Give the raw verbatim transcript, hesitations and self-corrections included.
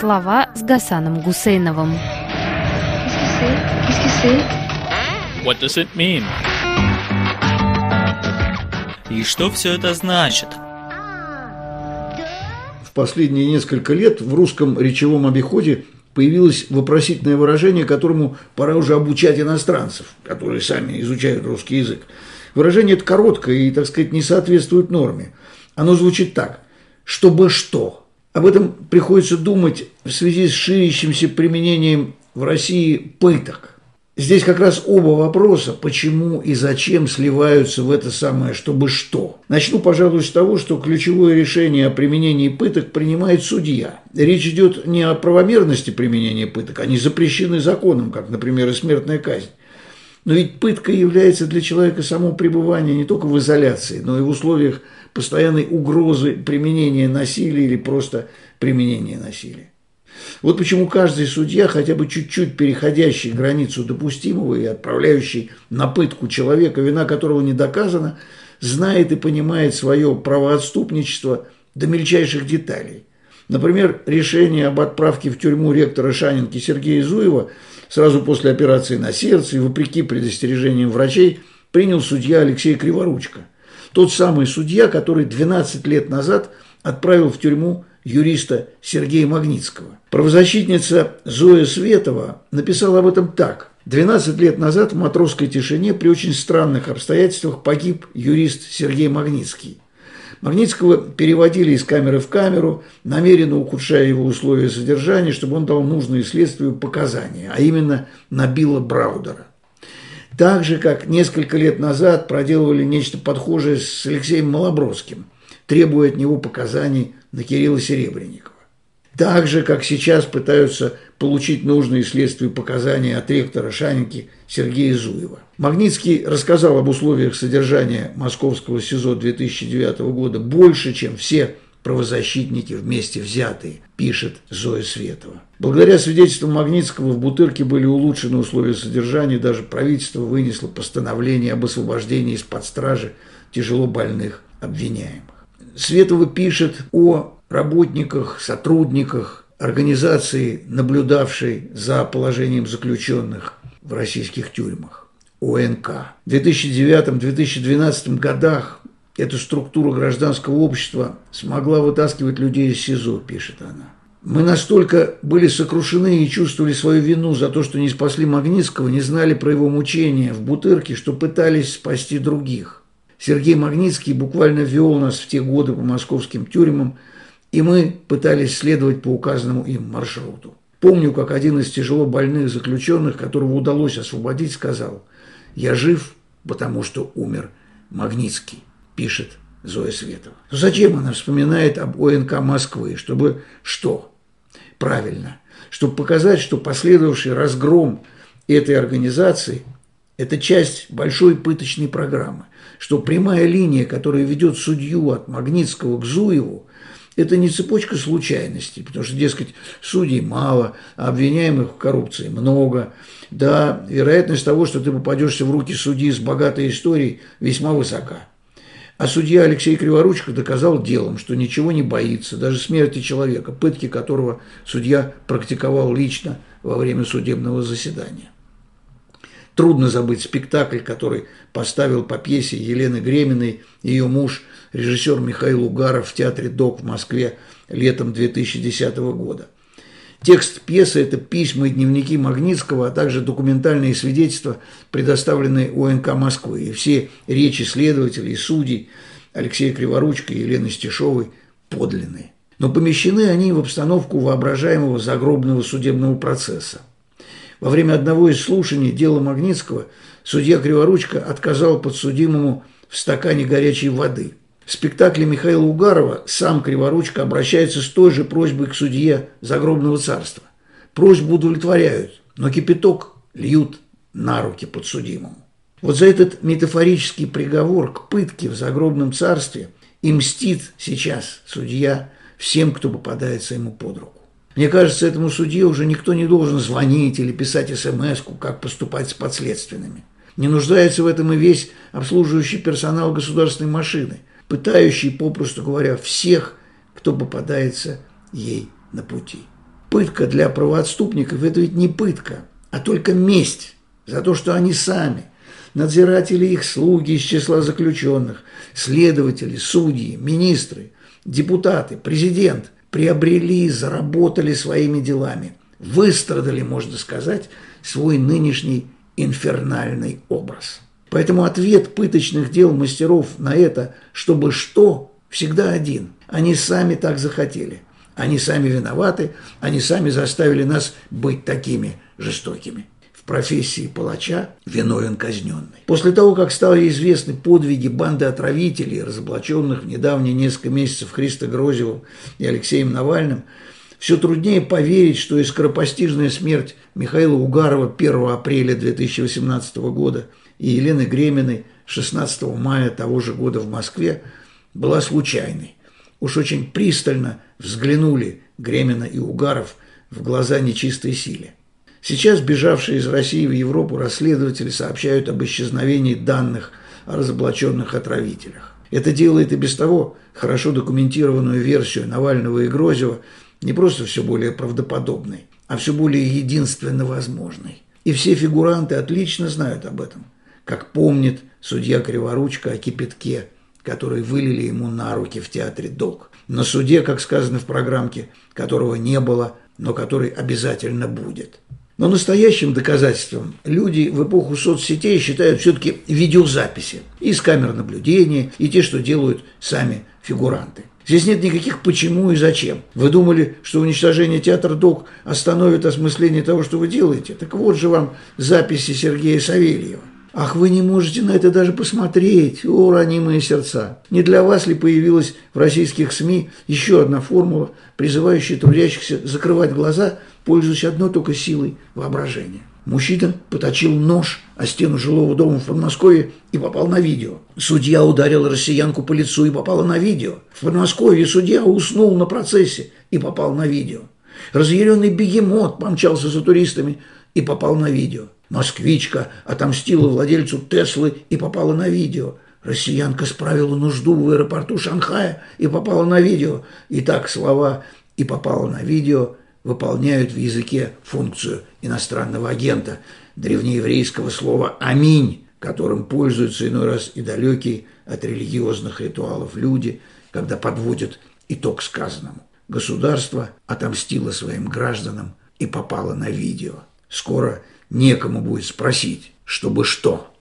Слова с Гасаном Гусейновым. What does it mean? И что все это значит? В последние несколько лет в русском речевом обиходе появилось вопросительное выражение, которому пора уже обучать иностранцев, которые сами изучают русский язык. Выражение это короткое и, так сказать, не соответствует норме. Оно звучит так: «чтобы что?». Об этом приходится думать в связи с ширящимся применением в России пыток. Здесь как раз оба вопроса, почему и зачем, сливаются в это самое «чтобы что». Начну, пожалуй, с того, что ключевое решение о применении пыток принимает судья. Речь идет не о правомерности применения пыток, они запрещены законом, как, например, и смертная казнь. Но ведь пытка является для человека само пребывание не только в изоляции, но и в условиях постоянной угрозы применения насилия или просто применения насилия. Вот почему каждый судья, хотя бы чуть-чуть переходящий границу допустимого и отправляющий на пытку человека, вина которого не доказана, знает и понимает свое правоотступничество до мельчайших деталей. Например, решение об отправке в тюрьму ректора Шанинки Сергея Зуева сразу после операции на сердце и вопреки предостережениям врачей принял судья Алексей Криворучка. Тот самый судья, который двенадцать лет назад отправил в тюрьму юриста Сергея Магнитского. Правозащитница Зоя Светова написала об этом так. двенадцать лет назад в матросской тишине при очень странных обстоятельствах погиб юрист Сергей Магнитский. Магнитского переводили из камеры в камеру, намеренно ухудшая его условия содержания, чтобы он дал нужные следствию показания, а именно на Билла Браудера. Так же, как несколько лет назад проделывали нечто подхожее с Алексеем Малобровским, требуя от него показаний на Кирилла Серебренникова. Так же, как сейчас пытаются получить нужные следствию показания от ректора Шанинки Сергея Зуева. Магнитский рассказал об условиях содержания московского СИЗО две тысячи девятого года больше, чем все правозащитники вместе взятые, пишет Зоя Светова. Благодаря свидетельствам Магнитского в Бутырке были улучшены условия содержания, даже правительство вынесло постановление об освобождении из-под стражи тяжело больных обвиняемых. Светова пишет о работниках, сотрудниках организации, наблюдавшей за положением заключенных в российских тюрьмах, О Н К. В две тысячи девятом — две тысячи двенадцатом годах эта структура гражданского общества смогла вытаскивать людей из СИЗО, пишет она. Мы настолько были сокрушены и чувствовали свою вину за то, что не спасли Магнитского, не знали про его мучения в Бутырке, что пытались спасти других. Сергей Магнитский буквально вел нас в те годы по московским тюрьмам, и мы пытались следовать по указанному им маршруту. Помню, как один из тяжело больных заключенных, которого удалось освободить, сказал: «Я жив, потому что умер Магнитский», пишет Зоя Светова. Но зачем она вспоминает об О Н К Москвы? Чтобы что? Правильно, чтобы показать, что последовавший разгром этой организации – это часть большой пыточной программы, что прямая линия, которая ведет судью от Магнитского к Зуеву, это не цепочка случайностей, потому что, дескать, судей мало, а обвиняемых в коррупции много. Да, вероятность того, что ты попадешься в руки судьи с богатой историей, весьма высока. А судья Алексей Криворучка доказал делом, что ничего не боится, даже смерти человека, пытки которого судья практиковал лично во время судебного заседания. Трудно забыть спектакль, который поставил по пьесе Елены Греминой ее муж, режиссер Михаил Угаров в Театре ДОК в Москве летом две тысячи десятого года. Текст пьесы – это письма и дневники Магнитского, а также документальные свидетельства, предоставленные О Н К Москвы. И все речи следователей и судей Алексея Криворучка и Елены Стешовой подлинны. Но помещены они в обстановку воображаемого загробного судебного процесса. Во время одного из слушаний дела Магнитского судья Криворучка отказал подсудимому в стакане горячей воды. В спектакле Михаила Угарова сам Криворучка обращается с той же просьбой к судье загробного царства. Просьбу удовлетворяют, но кипяток льют на руки подсудимому. Вот за этот метафорический приговор к пытке в загробном царстве и мстит сейчас судья всем, кто попадается ему под руку. Мне кажется, этому судье уже никто не должен звонить или писать смс-ку, как поступать с подследственными. Не нуждается в этом и весь обслуживающий персонал государственной машины, пытающий, попросту говоря, всех, кто попадается ей на пути. Пытка для правоотступников – это ведь не пытка, а только месть за то, что они сами, надзиратели и их слуги из числа заключенных, следователи, судьи, министры, депутаты, президент, приобрели и заработали своими делами, выстрадали, можно сказать, свой нынешний инфернальный образ. Поэтому ответ пыточных дел мастеров на это «чтобы что» всегда один. Они сами так захотели, они сами виноваты, они сами заставили нас быть такими жестокими. В профессии палача виновен казненный. После того, как стали известны подвиги банды отравителей, разоблаченных в недавние несколько месяцев Христо Грозевым и Алексеем Навальным, все труднее поверить, что и скоропостижная смерть Михаила Угарова первого апреля две тысячи восемнадцатого года и Елены Греминой шестнадцатого мая того же года в Москве была случайной. Уж очень пристально взглянули Гремина и Угаров в глаза нечистой силе. Сейчас бежавшие из России в Европу расследователи сообщают об исчезновении данных о разоблаченных отравителях. Это делает и без того хорошо документированную версию Навального и Грозева не просто все более правдоподобной, а все более единственно возможной. И все фигуранты отлично знают об этом, как помнит судья Криворучка о кипятке, который вылили ему на руки в театре ДОК. На суде, как сказано в программке, которого не было, но который обязательно будет. Но настоящим доказательством люди в эпоху соцсетей считают все-таки видеозаписи. И с камер наблюдения, и те, что делают сами фигуранты. Здесь нет никаких «почему» и «зачем». Вы думали, что уничтожение театра ДОК остановит осмысление того, что вы делаете? Так вот же вам записи Сергея Савельева. Ах, вы не можете на это даже посмотреть, о, ранимые сердца. Не для вас ли появилась в российских СМИ еще одна формула, призывающая трудящихся закрывать глаза, пользуясь одной только силой воображения? Мужчина поточил нож о стену жилого дома в Подмосковье и попал на видео. Судья ударил россиянку по лицу и попала на видео. В Подмосковье судья уснул на процессе и попал на видео. Разъяренный бегемот помчался за туристами и попал на видео. Москвичка отомстила владельцу Теслы и попала на видео. Россиянка справила нужду в аэропорту Шанхая и попала на видео. И так слова «и попала на видео» выполняют в языке функцию иностранного агента, древнееврейского слова «аминь», которым пользуются иной раз и далекие от религиозных ритуалов люди, когда подводят итог сказанному. Государство отомстило своим гражданам и попало на видео. Скоро некому будет спросить, чтобы что.